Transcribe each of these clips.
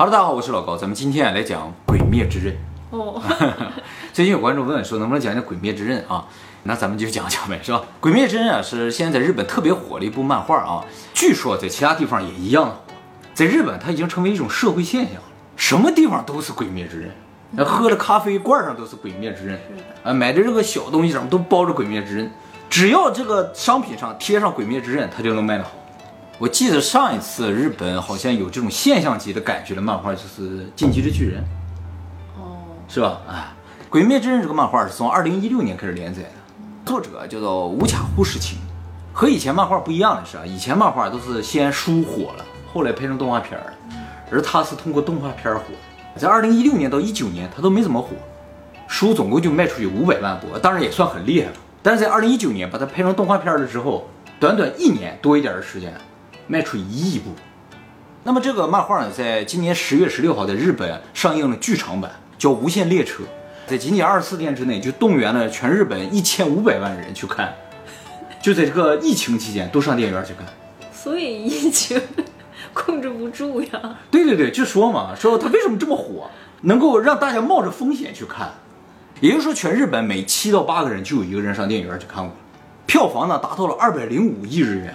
哈喽，大家好，我是老高，咱们今天来讲《鬼灭之刃》哦。最近有观众问说，能不能讲讲《鬼灭之刃》啊？那咱们就讲讲呗，是吧？《鬼灭之刃》啊，是现在在日本特别火的一部漫画啊，据说在其他地方也一样火。在日本，它已经成为一种社会现象了，什么地方都是《鬼灭之刃》，喝了咖啡罐上都是《鬼灭之刃》，买的这个小东西上都包着《鬼灭之刃》，只要这个商品上贴上《鬼灭之刃》，它就能卖得好。我记得上一次日本好像有这种现象级的感觉的漫画就是《进击的巨人》，哦，是吧？啊，《鬼灭之刃》这个漫画是从2016年开始连载的，作者叫做无卡忽时晴。和以前漫画不一样的是啊，以前漫画都是先书火了，后来拍成动画片了，而他是通过动画片火。在2016年到2019年，他都没怎么火，书总共就卖出去500万部，当然也算很厉害了。但是在2019年把它拍成动画片了之后，短短1年多一点的时间，卖出1亿部。那么这个漫画呢，在今年10月16号在日本上映了剧场版，叫《无限列车》，在仅仅24天之内就动员了全日本1500万人去看，就在这个疫情期间都上电影院去看。所以疫情控制不住呀。对，就说嘛，说它为什么这么火，能够让大家冒着风险去看，也就是说全日本每7到8个人就有1个人上电影院去看过，票房呢达到了205亿日元。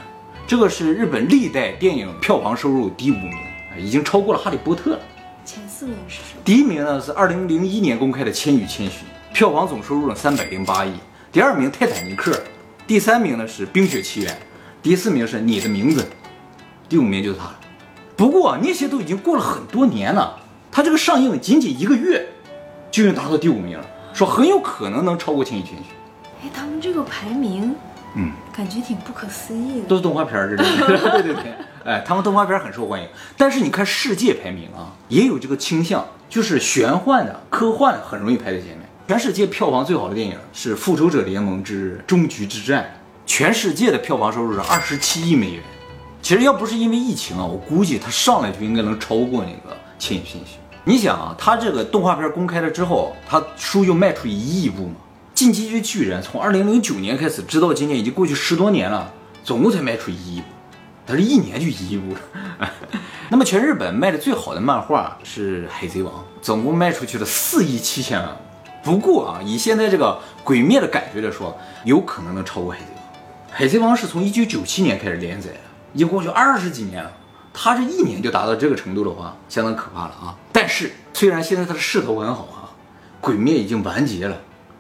这个是日本历代电影票房收入第5名，已经超过了《哈利波特》了。前4名是什么？第1名呢是2001年公开的《千与千寻》，票房总收入了308亿。第2名《泰坦尼克》，第3名呢是《冰雪奇缘》，第4名是《你的名字》，第5名就是它了。不过那些都已经过了很多年了，它这个上映仅仅1个月就已经达到第5名了，说很有可能能超过《千与千寻》。哎，他们这个排名。感觉挺不可思议的，都是动画片儿，对，哎，他们动画片很受欢迎，但是你看世界排名啊，也有这个倾向，就是玄幻的、科幻的很容易排在前面。全世界票房最好的电影是《复仇者联盟之终局之战》，全世界的票房收入是27亿美元。其实要不是因为疫情啊，我估计它上来就应该能超过那个《千与千寻》。你想啊，它这个动画片公开了之后，它书又卖出1亿部嘛。《进击的巨人》从2009年开始，直到今年已经过去10多年了，总共才卖出1亿部，但是1年就1亿部了。那么全日本卖的最好的漫画是《海贼王》，总共卖出去了4亿7千万。不过啊，以现在这个鬼灭的感觉来说，有可能能超过《海贼王》。《海贼王》是从1997年开始连载的，已经过去20几年了。它这1年就达到这个程度的话，相当可怕了啊！但是虽然现在它的势头很好啊，鬼灭已经完结了。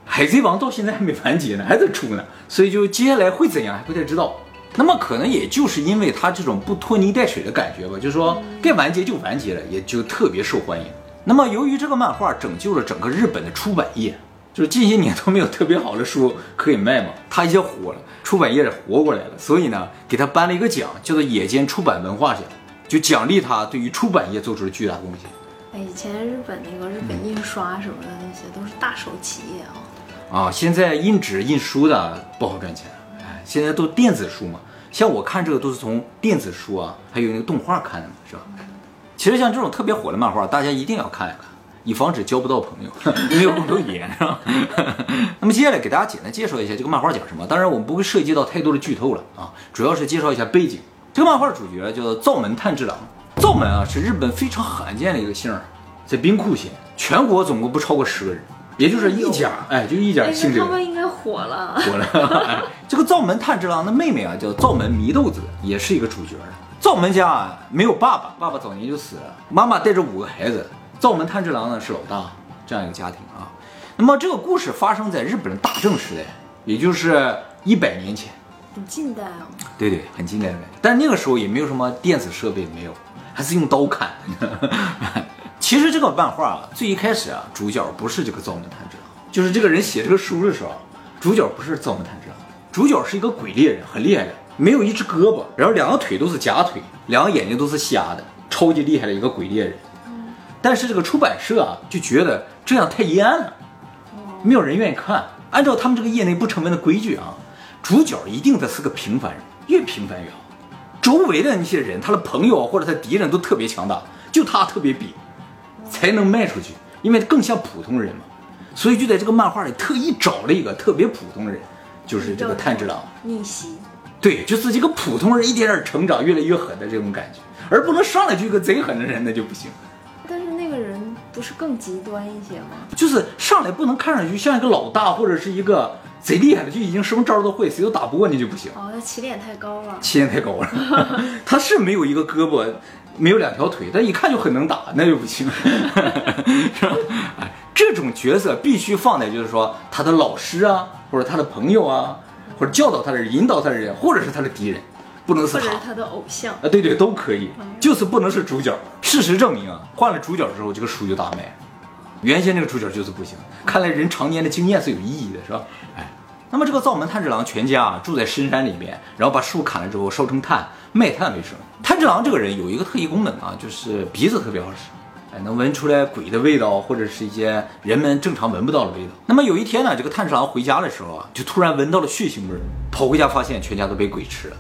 海贼王到现在还没完结呢，还在出呢，所以就接下来会怎样还不太知道。那么可能也就是因为他这种不拖泥带水的感觉吧，就是说该完结就完结了，也就特别受欢迎。那么由于这个漫画拯救了整个日本的出版业，就是近些年都没有特别好的书可以卖嘛，他一下火了，出版业活过来了，所以呢给他颁了一个奖，叫做野间出版文化奖，就奖励他对于出版业做出了巨大贡献。以前日本印刷什么的那些都是大手企业啊。啊，现在印纸印书的不好赚钱，现在都电子书嘛。像我看这个都是从电子书啊，还有那个动画看的嘛，是吧？其实像这种特别火的漫画，大家一定要看一看，以防止交不到朋友，没有共同语言，是吧？那么接下来给大家简单介绍一下这个漫画讲什么。当然我们不会涉及到太多的剧透了啊，主要是介绍一下背景。这个漫画主角叫灶门炭治郎。灶门啊是日本非常罕见的一个姓，在兵库县，全国总共不超过10个人。也就是一家，哎，就一家姓这个。他们应该火了。这个灶门炭治郎的妹妹啊，叫灶门祢豆子，也是一个主角的。灶门家啊没有爸爸，爸爸早年就死了，妈妈带着5个孩子，灶门炭治郎呢是老大，这样一个家庭啊。那么这个故事发生在日本的大正时代，也就是100年前，很近代啊。对，很近代的，但那个时候也没有什么电子设备，没有，还是用刀砍。其实这个漫画啊，最一开始啊，主角不是这个灶门炭治郎，就是这个人写这个书的时候，主角不是灶门炭治郎，主角是一个鬼猎人，很厉害的，没有1只胳膊，然后2个腿都是假腿，2个眼睛都是瞎的，超级厉害的一个鬼猎人。但是这个出版社啊，就觉得这样太阴暗了，没有人愿意看。按照他们这个业内不成文的规矩啊，主角一定得是个平凡人，越平凡越好。周围的那些人，他的朋友或者他敌人都特别强大，就他特别比。才能卖出去，因为更像普通人嘛，所以就在这个漫画里特意找了一个特别普通的人，就是这个炭治郎逆袭，对，就是这个普通人一点点成长越来越狠的这种感觉，而不能上来就一个贼狠的人那就不行。但是那个人不是更极端一些吗？就是上来不能看上去像一个老大或者是一个贼厉害的，就已经什么招都会，谁都打不过你就不行。哦，那起点太高了。起点太高了，他是没有一个胳膊，没有两条腿，但一看就很能打，那就不行。是吧？哎，这种角色必须放在就是说他的老师啊，或者他的朋友啊，或者教导他的人、引导他的人，或者是他的敌人。不能是他的偶像啊，对对，都可以，就是不能是主角。事实证明啊，换了主角之后，这个书就大卖。原先这个主角就是不行，看来人常年的经验是有意义的，是吧？哎，那么这个灶门炭治郎全家啊，住在深山里面，然后把树砍了之后烧成炭，卖炭为生。炭治郎这个人有一个特异功能啊，就是鼻子特别好使，哎，能闻出来鬼的味道，或者是一些人们正常闻不到的味道。那么有一天呢，这个炭治郎回家的时候啊，就突然闻到了血腥味，跑回家发现全家都被鬼吃了。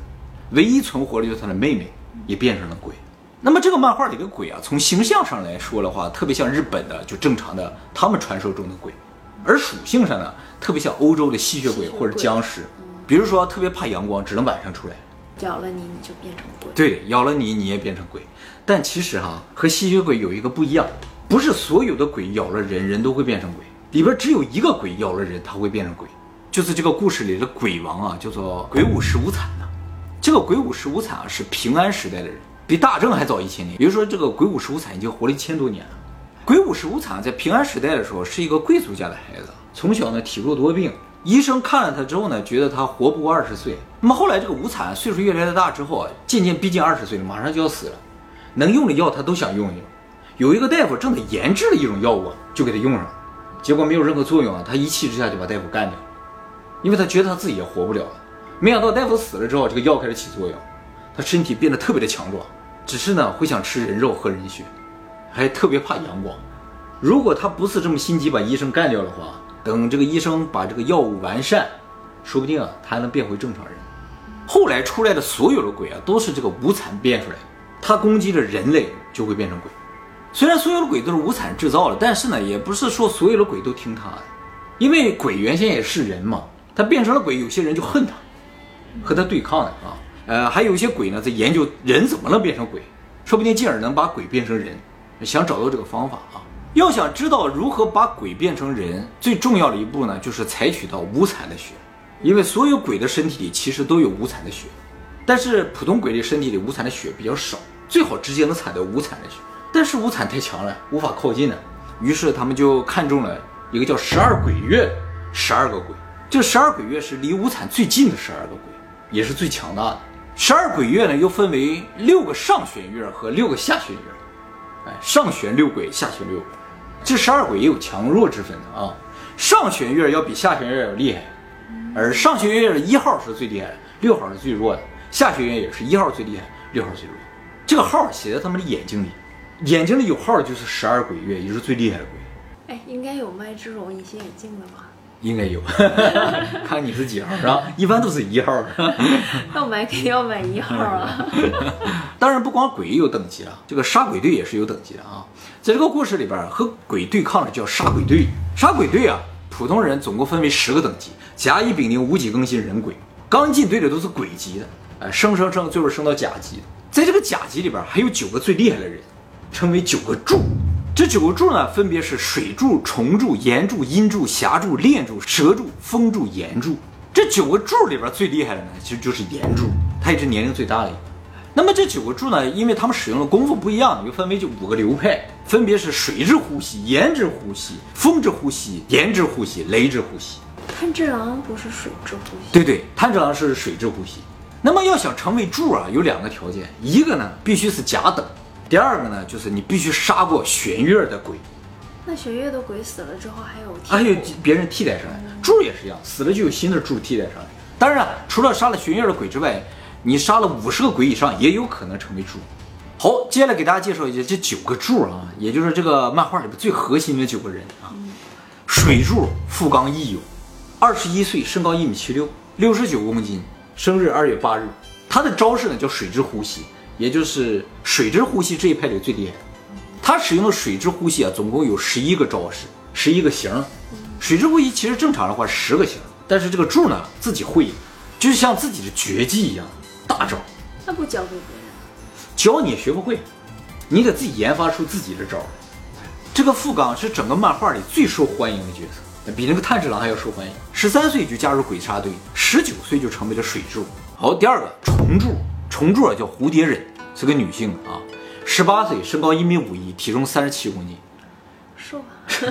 唯一存活的就是他的妹妹也变成了鬼。那么这个漫画里的鬼啊，从形象上来说的话，特别像日本的就正常的他们传说中的鬼，而属性上呢，特别像欧洲的吸血鬼或者僵尸。比如说特别怕阳光，只能晚上出来，咬了你你就变成鬼。对，咬了你你也变成鬼。但其实哈，和吸血鬼有一个不一样，不是所有的鬼咬了人人都会变成鬼，里边只有一个鬼咬了人他会变成鬼，就是这个故事里的鬼王啊，叫做鬼舞十五惨啊。这个鬼舞十五惨啊，是平安时代的人，比大正还早1000年。比如说这个鬼舞十五惨已经活了1000多年了。鬼舞十五惨在平安时代的时候是一个贵族家的孩子，从小呢体弱多病，医生看了他之后呢，觉得他活不过20岁。那么后来这个无惨岁数越来越大之后啊，渐渐逼近20岁了，马上就要死了，能用的药他都想用一用。有一个大夫正在研制了一种药物，就给他用上了，结果没有任何作用啊，他一气之下就把大夫干掉了，因为他觉得他自己也活不了了。没想到大夫死了之后，这个药开始起作用，他身体变得特别的强壮，只是呢会想吃人肉喝人血，还特别怕阳光。如果他不是这么心急把医生干掉的话，等这个医生把这个药物完善，说不定啊他还能变回正常人。后来出来的所有的鬼啊，都是这个无惨变出来的，他攻击了人类就会变成鬼。虽然所有的鬼都是无惨制造的，但是呢也不是说所有的鬼都听他的，因为鬼原先也是人嘛，他变成了鬼，有些人就恨他，和他对抗的啊，还有一些鬼呢在研究人怎么能变成鬼，说不定进而能把鬼变成人，想找到这个方法啊。要想知道如何把鬼变成人，最重要的一步呢，就是采取到无惨的血，因为所有鬼的身体里其实都有无惨的血，但是普通鬼的身体里无惨的血比较少，最好直接能采到无惨的血，但是无惨太强了，无法靠近了。于是他们就看中了一个叫12鬼月，12个鬼，这12鬼月是离无惨最近的12个鬼。也是最强大的。12鬼月呢，又分为6个上弦月和6个下弦月。哎，上弦6鬼，下弦6鬼。这12鬼也有强弱之分的啊。上弦月要比下弦月要厉害，而上弦月的1号是最厉害的，6号是最弱的。下弦月也是1号最厉害，6号最弱。这个号写在他们的眼睛里，眼睛里有号的就是12鬼月，也是最厉害的鬼。哎，应该有麦之容一些眼镜的吧？应该有，看你是几号，是吧？一般都是1号。要买肯定要买1号啊。当然，不光鬼有等级啊，这个杀鬼队也是有等级的啊。在这个故事里边，和鬼对抗的叫杀鬼队。杀鬼队啊，普通人总共分为10个等级，甲乙丙丁戊己庚辛壬癸。刚进队的都是鬼级的，哎，升，最后升到甲级的。在这个甲级里边，还有9个最厉害的人，称为9个柱。这9个柱呢，分别是水柱、虫柱、岩柱、阴柱、霞柱、炼柱、蛇柱、风柱、岩柱。这9个柱里边最厉害的呢，其实就是岩柱，它也是年龄最大的一个。那么这9个柱呢，因为他们使用的功夫不一样，又分为就5个流派，分别是水之呼吸、岩之呼吸、风之呼吸、岩之呼吸、雷之呼吸。炭治郎不是水之呼吸？对对，炭治郎是水之呼吸。那么要想成为柱啊，有2个条件，一个呢必须是甲等。第二个呢，就是你必须杀过弦月的鬼。那弦月的鬼死了之后还有别人替代上来，柱也是一样，死了就有新的柱替代上来。当然，除了杀了弦月的鬼之外，你杀了50个鬼以上也有可能成为柱。好，接下来给大家介绍一下这9个柱啊，也就是这个漫画里边最核心的9个人啊。水柱富冈义勇，21岁，身高1.76米，69公斤，生日2月8日。他的招式呢叫水之呼吸。也就是水之呼吸这一派里最厉害，他使用的水之呼吸啊，总共有11个招式，11个型。水之呼吸其实正常的话10个型，但是这个柱呢自己会，就是像自己的绝技一样大招。那不教给别人，教你也学不会。你得自己研发出自己的招。这个富冈是整个漫画里最受欢迎的角色，比那个炭治郎还要受欢迎。13岁就加入鬼杀队，19岁就成为了水柱。好，第二个虫柱，虫柱叫蝴蝶忍，是个女性的啊。18岁，身高1.51米，体重37公斤，瘦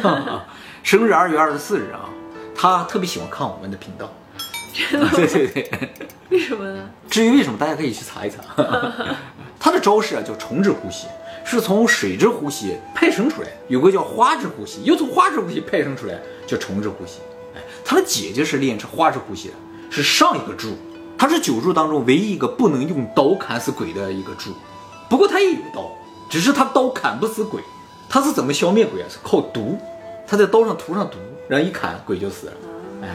啊。生日2月24日啊。她特别喜欢看我们的频道。对对对，为什么呢？至于为什么，大家可以去查一查。他的招式啊叫虫之呼吸，是从水之呼吸派生出来，有个叫花之呼吸，又从花之呼吸派生出来叫虫之呼吸。哎，他的姐姐是练成花之呼吸的，是上一个柱，他是9柱当中唯一一个不能用刀砍死鬼的一个柱。不过他也有刀，只是他刀砍不死鬼。他是怎么消灭鬼啊？是靠毒，他在刀上涂上毒，然后一砍鬼就死了。哎。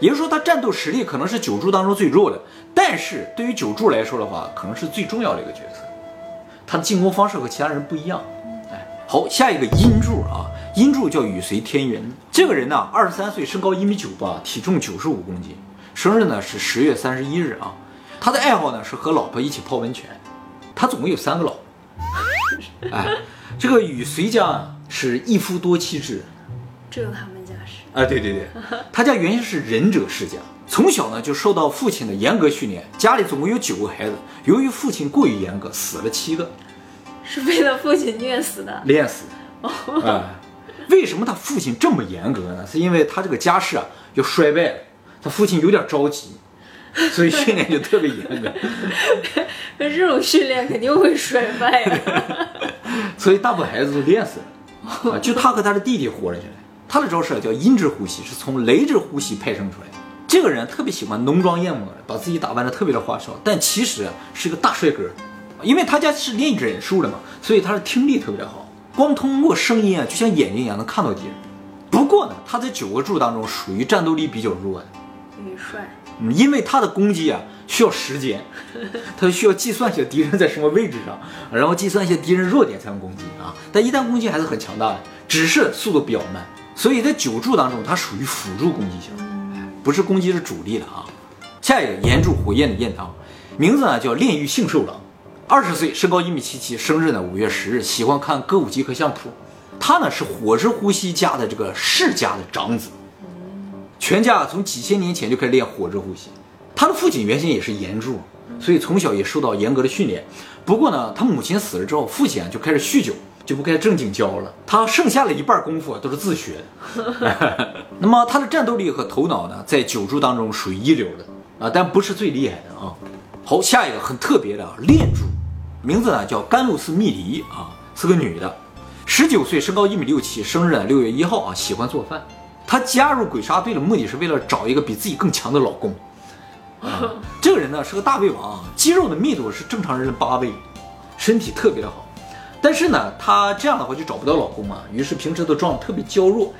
也就是说，他战斗实力可能是9柱当中最弱的，但是对于9柱来说的话，可能是最重要的一个角色。他的进攻方式和其他人不一样。哎，好，下一个阴柱啊，阴柱叫羽随天元。这个人呢，23岁，身高1.98米，体重95公斤，生日呢是10月31日啊。他的爱好呢是和老婆一起泡温泉。他总共有3个老婆。哎，这个羽随家是一夫多妻制。只有他们。啊，对对对，他家原先是忍者世家，从小呢就受到父亲的严格训练。家里总共有9个孩子，由于父亲过于严格，死了7个，是被他父亲虐死的，练死的。为什么他父亲这么严格呢？是因为他这个家世啊要衰败了，他父亲有点着急，所以训练就特别严格。那这种训练肯定会衰败呀。所以大部分孩子都练死了，就他和他的弟弟活了下来。他的招式叫阴之呼吸，是从雷之呼吸派生出来的。这个人特别喜欢浓妆艳抹，把自己打扮得特别的花哨，但其实是个大帅哥。因为他家是练忍术的嘛，所以他的听力特别好，光通过声音啊，就像眼睛一样能看到敌人。不过呢，他在9个柱当中属于战斗力比较弱的。羽帅，因为他的攻击啊需要时间，他需要计算一下敌人在什么位置上，然后计算一下敌人弱点才能攻击啊。但一旦攻击还是很强大的，只是速度比较慢。所以在9柱当中，它属于辅助攻击型，不是攻击是主力的啊。下一个岩柱火焰的焰堂，名字呢叫炼狱性兽狼，20岁，身高1.77米，生日呢5月10日，喜欢看歌舞伎和相扑。他呢是火之呼吸家的这个世家的长子，全家从几千年前就开始练火之呼吸。他的父亲原先也是岩柱，所以从小也受到严格的训练。不过呢，他母亲死了之后，父亲就开始酗酒。就不该正经教了，他剩下的一半功夫都是自学的。那么他的战斗力和头脑呢，在9柱当中属于一流的啊，但不是最厉害的啊。好，下一个很特别的炼柱，名字呢叫甘露寺蜜梨啊，是个女的，19岁，身高1.67米，生日呢6月1号啊，喜欢做饭。她加入鬼杀队的目的是为了找一个比自己更强的老公。这个人呢是个大胃王，肌肉的密度是正常人的8倍，身体特别的好。但是呢，她这样的话就找不到老公啊，于是平时的状态特别娇弱，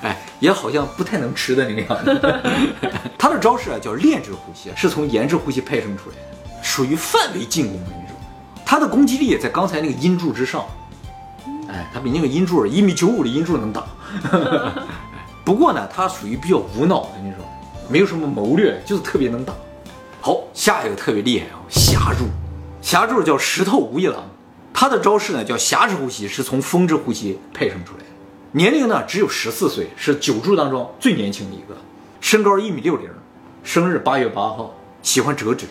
哎，也好像不太能吃的那个样子。她的招式啊叫炼之呼吸，是从炎之呼吸派生出来的，属于范围进攻的那种。她的攻击力也在刚才那个阴柱之上，哎，她比那个阴柱1.95米的阴柱能打。不过呢，她属于比较无脑的那种，没有什么谋略，就是特别能打。好，下一个特别厉害啊，霞柱，霞柱叫石头无一郎。他的招式呢叫霞之呼吸，是从风之呼吸派生出来的。年龄呢只有14岁，是9柱当中最年轻的一个，身高1.60米，生日8月8号，喜欢折纸。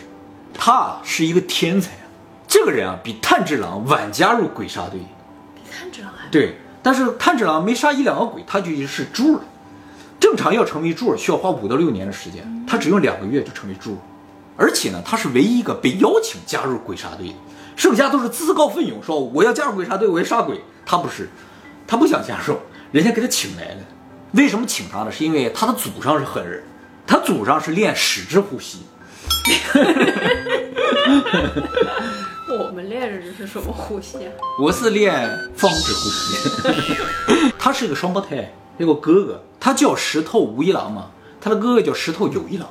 他是一个天才啊！这个人啊比炭治郎晚加入鬼杀队，比炭治郎还对，但是炭治郎没杀1-2个鬼，他就是柱了。正常要成为柱需要花5到6年的时间，他只用2个月就成为柱，而且呢他是唯一一个被邀请加入鬼杀队的。剩下都是自告奋勇说我要加入鬼杀队，我要杀鬼。他不是，他不想加入，人家给他请来的。为什么请他呢？是因为他的祖上是狠人，他祖上是练矢之呼吸。我们练的是什么呼吸啊？我是练方之呼吸。他是一个双胞胎，有个哥哥，他叫石头无一郎嘛，他的哥哥叫石头有一郎，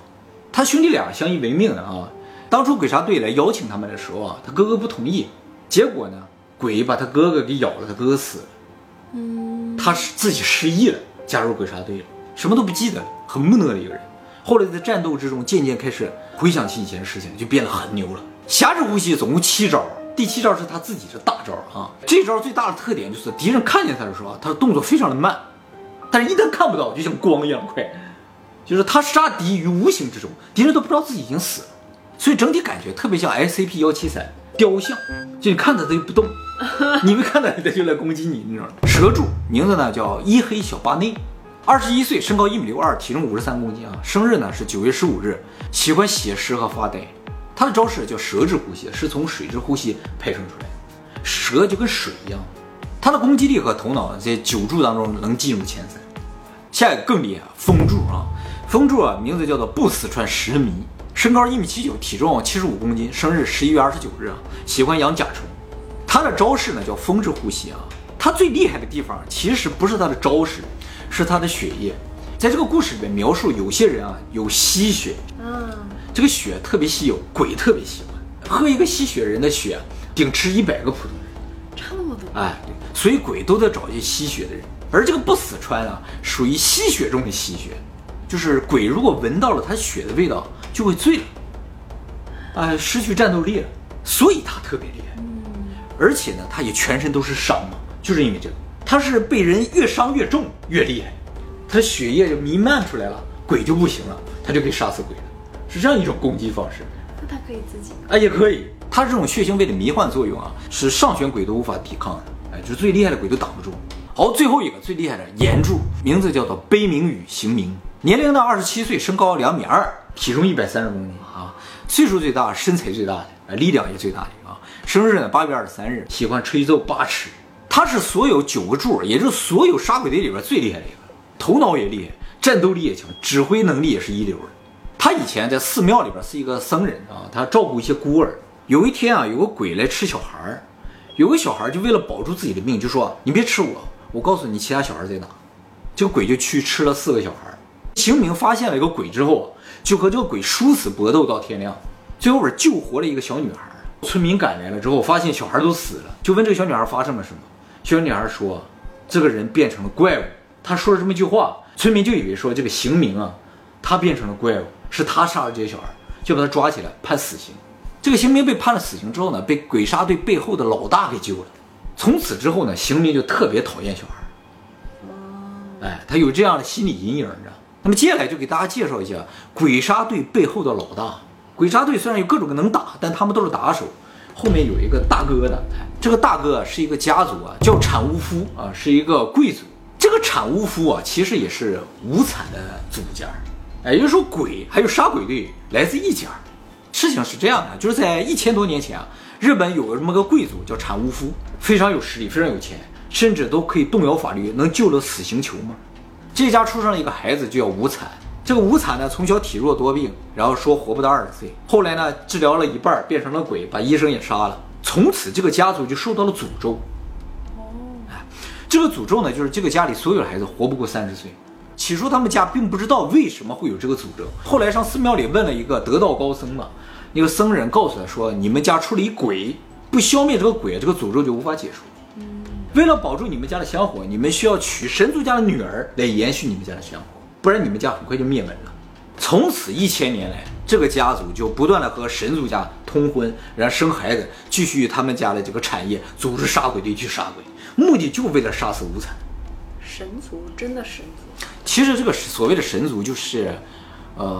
他兄弟俩相依为命的啊。当初鬼杀队来邀请他们的时候啊，他哥哥不同意，结果呢，鬼把他哥哥给咬了，他哥哥死了。他是自己失忆了，加入鬼杀队了，什么都不记得了，很木讷的一个人。后来在战斗之中，渐渐开始回想起以前的事情，就变得很牛了。霞之呼吸总共7招，第七招是他自己是大招啊，这招最大的特点就是敌人看见他的时候，他的动作非常的慢，但是一旦看不到就像光一样快，就是他杀敌于无形之中，敌人都不知道自己已经死了，所以整体感觉特别像 SCP-173 雕像，就你看他他就不动，你没看到他就来攻击你那种。蛇柱名字呢叫伊黑小巴内，21岁，身高1.62米，体重53公斤啊，生日呢是9月15日，喜欢写诗和发呆。他的招式叫蛇之呼吸，是从水之呼吸派生出来的，蛇就跟水一样。他的攻击力和头脑在9柱当中能进入前3。下一个更厉害，风柱啊，风柱啊名字叫做不死川石迷，身高1.79米，体重75公斤，生日11月29日啊，喜欢养甲虫。他的招式呢叫风之呼吸啊，他最厉害的地方其实不是他的招式，是他的血液。在这个故事里面描述有些人啊有吸血，这个血特别稀有，鬼特别喜欢喝一个吸血人的血，顶吃100个普通人，差那么多哎，所以鬼都在找一些吸血的人。而这个不死川啊，属于吸血中的吸血，就是鬼如果闻到了他血的味道，就会醉了，哎，失去战斗力了，所以他特别厉害。而且呢，他也全身都是伤嘛，就是因为这个，他是被人越伤越重越厉害，他的血液就弥漫出来了，鬼就不行了，他就可以杀死鬼了。是这样一种攻击方式，那他可以自己啊，也可以。他这种血腥味的迷幻作用啊，是上旋鬼都无法抵抗的，哎，就是最厉害的鬼都挡不住。好，最后一个最厉害的岩柱，名字叫做悲鸣与行鸣，年龄呢27岁，身高2.2米，体重130公斤啊，岁数最大，身材最大的，力量也最大的啊。生日呢8月23日，喜欢吹奏8尺。他是所有9个柱，也就是所有杀鬼队里边最厉害的一个，头脑也厉害，战斗力也强，指挥能力也是一流的。他以前在寺庙里边是一个僧人啊，他照顾一些孤儿。有一天啊，有个鬼来吃小孩，有个小孩就为了保住自己的命，就说你别吃我告诉你其他小孩在哪。这个鬼就去吃了4个小孩。行明发现了一个鬼之后，就和这个鬼殊死搏斗到天亮，最后边救活了一个小女孩。村民赶来了之后，发现小孩都死了，就问这个小女孩发生了什么。小女孩说这个人变成了怪物，她说了这么一句话，村民就以为说这个行明啊他变成了怪物，是他杀了这些小孩，就把他抓起来判死刑。这个行明被判了死刑之后呢，被鬼杀队背后的老大给救了。从此之后呢，行明就特别讨厌小孩，哎，他有这样的心理阴影，你知道。那么接下来就给大家介绍一下鬼杀队背后的老大。鬼杀队虽然有各种能打，但他们都是打手，后面有一个大哥的。这个大哥是一个家族啊，叫产屋夫啊，是一个贵族。这个产屋夫啊，其实也是无惨的祖家。也就是说鬼还有杀鬼队来自一家。事情是这样的，就是在1000多年前啊，日本有这么个贵族叫产屋夫，非常有实力，非常有钱，甚至都可以动摇法律，能救了死刑囚吗？这家出生了一个孩子就叫无惨。这个无惨呢，从小体弱多病，然后说活不到20岁，后来呢治疗了一半变成了鬼，把医生也杀了。从此这个家族就受到了诅咒。这个诅咒呢，就是这个家里所有的孩子活不过30岁。起初他们家并不知道为什么会有这个诅咒，后来上寺庙里问了一个得道高僧嘛，那个僧人告诉他说，你们家出了一鬼，不消灭这个鬼，这个诅咒就无法解除。为了保住你们家的香火，你们需要娶神族家的女儿来延续你们家的香火，不然你们家很快就灭门了。从此1000年来，这个家族就不断的和神族家通婚，然后生孩子，继续他们家的这个产业，组织杀鬼队去杀鬼，目的就为了杀死无惨。神族真的神族，其实这个所谓的神族就是，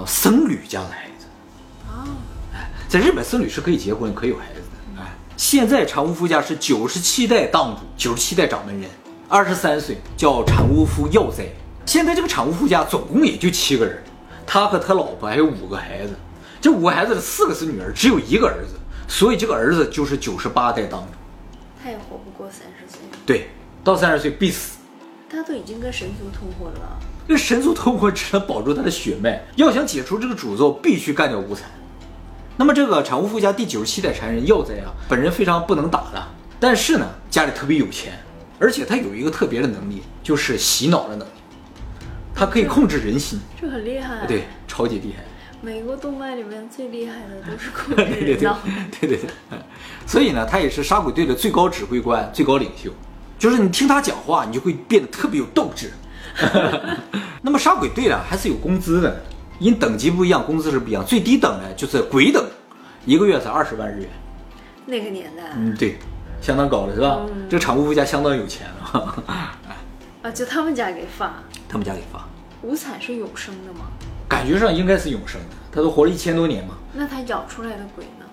僧侣家的孩子啊。在日本僧侣是可以结婚、可以有孩子的。哎，现在产屋夫家是97代当主、97代掌门人，23岁，叫产屋夫耀哉。现在这个产屋夫家总共也就7个人，他和他老婆还有5个孩子，这5个孩子的4个是女儿，只有1个儿子，所以这个儿子就是98代当主。他也活不过30岁。对，到30岁必死。他都已经跟神族通婚了，跟神族通婚只能保住他的血脉，要想解除这个诅咒，必须干掉无惨。那么这个产屋夫家第97代传人耀哉啊，本人非常不能打的，但是呢，家里特别有钱，而且他有一个特别的能力，就是洗脑的能力，他可以控制人心，这很厉害，对，超级厉害。美国动漫里面最厉害的都是控制人脑，对。所以呢，他也是杀鬼队的最高指挥官、最高领袖。就是你听他讲话，你就会变得特别有斗志。那么杀鬼队呢，还是有工资的，因等级不一样，工资是不一样。最低等呢，就是鬼等，1个月才20万日元。那个年代，嗯，对，相当高了是吧？嗯、这个产物夫家相当有钱啊。啊，就他们家给发，他们家给发。五彩是永生的吗？感觉上应该是永生的，他都活了1000多年嘛。那他咬出来的鬼呢？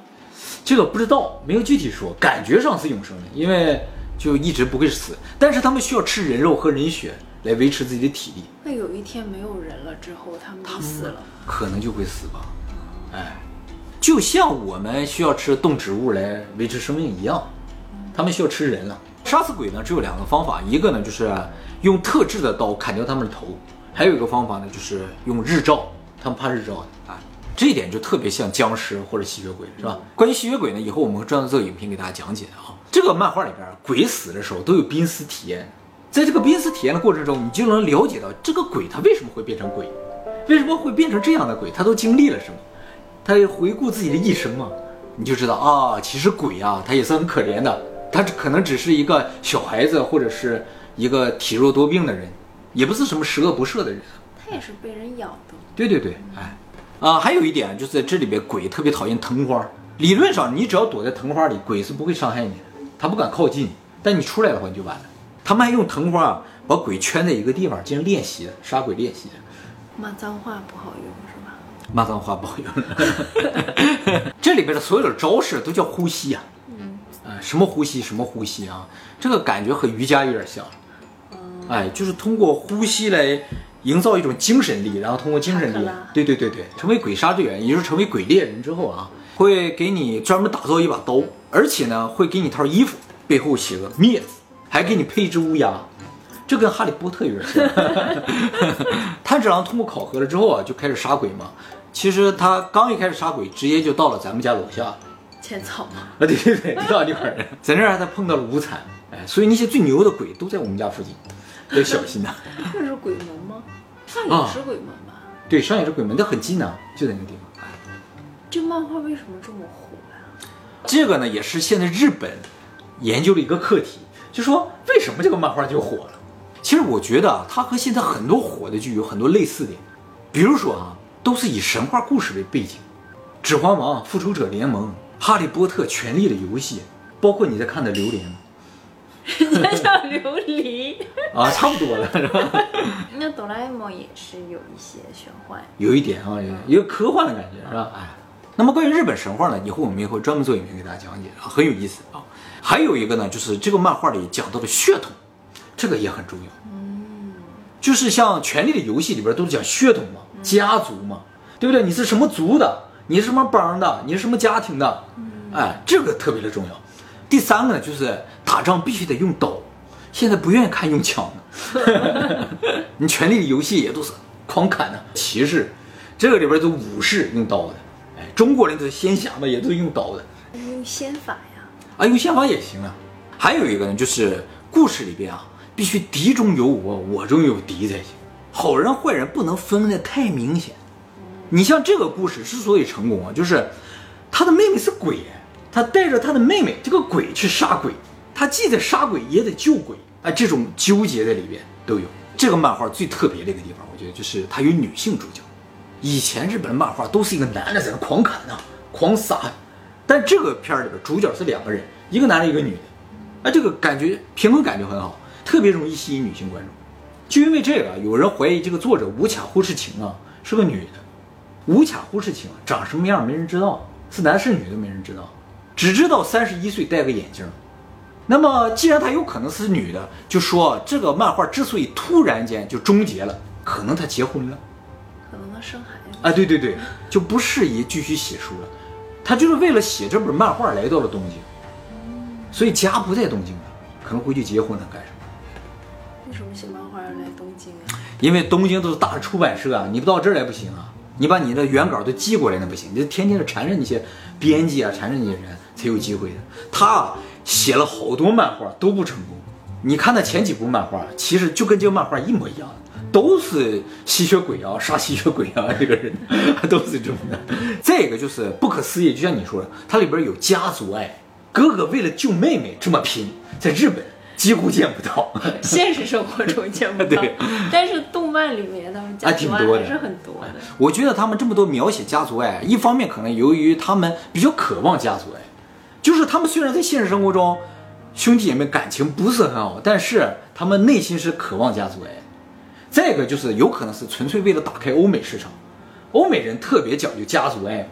这个不知道，没有具体说，感觉上是永生的，因为就一直不会死。但是他们需要吃人肉和人血来维持自己的体力。那有一天没有人了之后，他们死了，可能就会死吧。哎，就像我们需要吃动植物来维持生命一样，他们需要吃人了。杀死鬼呢，只有2个方法，一个呢就是用特制的刀砍掉他们的头，还有一个方法呢就是用日照，他们怕日照啊。这一点就特别像僵尸或者吸血鬼，是吧？关于吸血鬼呢，以后我们会专门做影片给大家讲解啊。这个漫画里边，鬼死的时候都有濒死体验，在这个濒死体验的过程中，你就能了解到这个鬼他为什么会变成鬼，为什么会变成这样的鬼，他都经历了什么。他回顾自己的一生嘛，你就知道啊，其实鬼啊，他也是很可怜的，他可能只是一个小孩子，或者是一个体弱多病的人，也不是什么十恶不赦的人。他也是被人咬的。对对对，哎，啊，还有一点就是在这里边，鬼特别讨厌藤花。理论上，你只要躲在藤花里，鬼是不会伤害你的，他不敢靠近。但你出来的话，你就完了。他们还用藤花把鬼圈在一个地方进行练习，杀鬼练习。骂脏话不好用是吧？骂脏话不好用。这里边的所有的招式都叫呼吸啊。什么呼吸什么呼吸啊，这个感觉和瑜伽有点像，哎，就是通过呼吸来营造一种精神力，然后通过精神力，对对对对，成为鬼杀队员，也就是成为鬼猎人之后啊，会给你专门打造一把刀，而且呢会给你套衣服，背后写个灭字，还给你配一只乌鸦，这跟哈利波特有点像。炭治郎通过考核了之后啊，就开始杀鬼嘛。其实他刚一开始杀鬼，直接就到了咱们家楼下浅草吗？啊，对对对，到那块儿，在那儿他碰到了五彩，哎，所以那些最牛的鬼都在我们家附近，要小心呐、啊。那是鬼门吗？上野是鬼门吧？啊、对，上野是鬼门，但很近呢，就在那个地方。这漫画为什么这么火呀、啊？这个呢，也是现在日本研究了一个课题，就说为什么这个漫画就火了？其实我觉得啊，它和现在很多火的剧有很多类似点，比如说啊，都是以神话故事为背景，《指环王》《复仇者联盟》。哈利波特、权力的游戏，包括你在看的《榴莲》，人家叫琉璃啊，差不多了，是吧？那哆啦 A 梦也是有一些玄幻，有一点啊，一个科幻的感觉，是吧？哎，那么关于日本神话呢，以后我们也会专门做影片给大家讲解啊，很有意思啊。还有一个呢，就是这个漫画里讲到的血统，这个也很重要。嗯，就是像《权力的游戏》里边都是讲血统嘛，家族嘛，对不对？你是什么族的？你是什么帮的，你是什么家庭的，哎，这个特别的重要。第三个呢，就是打仗必须得用刀，现在不愿意看用枪的。你权力的游戏也都是狂砍的，骑士这个里边都武士用刀的，哎，中国人的仙侠嘛也都用刀的，用仙法呀，啊，用仙法也行啊。还有一个呢，就是故事里边啊，必须敌中有我，我中有敌才行，好人坏人不能分得太明显。你像这个故事之所以成功啊，就是他的妹妹是鬼，他带着他的妹妹这个鬼去杀鬼，他既得杀鬼也得救鬼，哎，这种纠结在里边都有。这个漫画最特别的一个地方，我觉得就是它有女性主角。以前日本漫画都是一个男的在那狂砍啊、狂杀，但这个片里边主角是2个人，一个男的一个女的，哎，这个感觉平衡感觉很好，特别容易吸引女性观众。就因为这个，有人怀疑这个作者无卡忽视情啊是个女的。无卡忽视情长什么样没人知道，是男是女都没人知道，只知道31岁戴个眼镜。那么既然她有可能是女的，就说这个漫画之所以突然间就终结了，可能她结婚了，可能她生孩子，哎，对对对，就不适宜继续写书了。她就是为了写这本漫画来到了东京，所以家不在东京了，可能回去结婚了干什么。为什么写漫画要来东京啊？因为东京都是大出版社啊，你不到这儿来不行啊，你把你的原稿都寄过来那不行，你就天天的缠着那些编辑啊，缠着那些人才有机会的。他写了好多漫画都不成功，你看他前几部漫画其实就跟这个漫画一模一样，都是吸血鬼啊，杀吸血鬼啊，这个人都是这种的。再一个就是不可思议，就像你说的，它里边有家族爱，哥哥为了救妹妹这么拼，在日本几乎见不到，现实生活中见不到。但是动漫里面他们家族爱还是很多的。我觉得他们这么多描写家族爱，一方面可能由于他们比较渴望家族爱，就是他们虽然在现实生活中兄弟姐妹感情不是很好，但是他们内心是渴望家族爱。再一个就是有可能是纯粹为了打开欧美市场，欧美人特别讲究家族爱。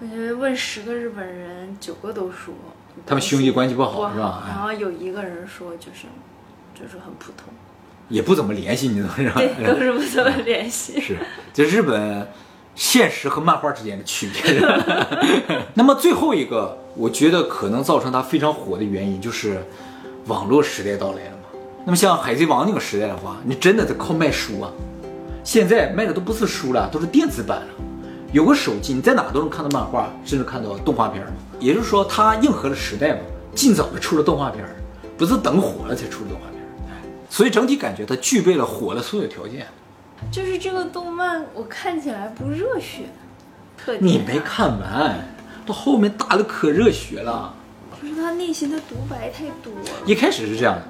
我觉得问10个日本人9个都说他们兄弟关系不好，是吧？然后有一个人说就是很普通，也不怎么联系，你懂吗？对，都是不怎么联系。是，这日本现实和漫画之间的区别。那么最后一个，我觉得可能造成它非常火的原因就是网络时代到来了嘛。那么像海贼王那个时代的话，你真的得靠卖书啊。现在卖的都不是书了，都是电子版了。有个手机，你在哪都能看到漫画，甚至看到动画片嘛。也就是说，它应和了时代嘛，尽早的出了动画片，不是等火了才出了动画片。所以整体感觉它具备了火的所有条件。就是这个动漫，我看起来不热血，特别。你没看完，到后面打的可热血了。就是他内心的独白太多了。一开始是这样的，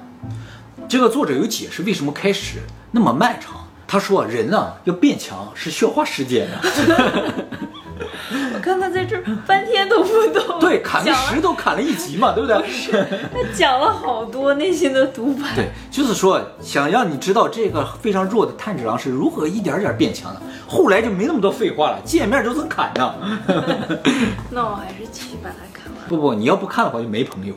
这个作者有解释为什么开始那么漫长。他说人啊要变强是需要花时间的。我看他在这儿半天都不懂，对，砍了10都砍了一集嘛，对不对？他讲了好多内心的独白。对，就是说想让你知道这个非常弱的炭治郎是如何一点点变强的，后来就没那么多废话了，见面都是砍的。那我还是继续把它看完。不，你要不看的话就没朋友。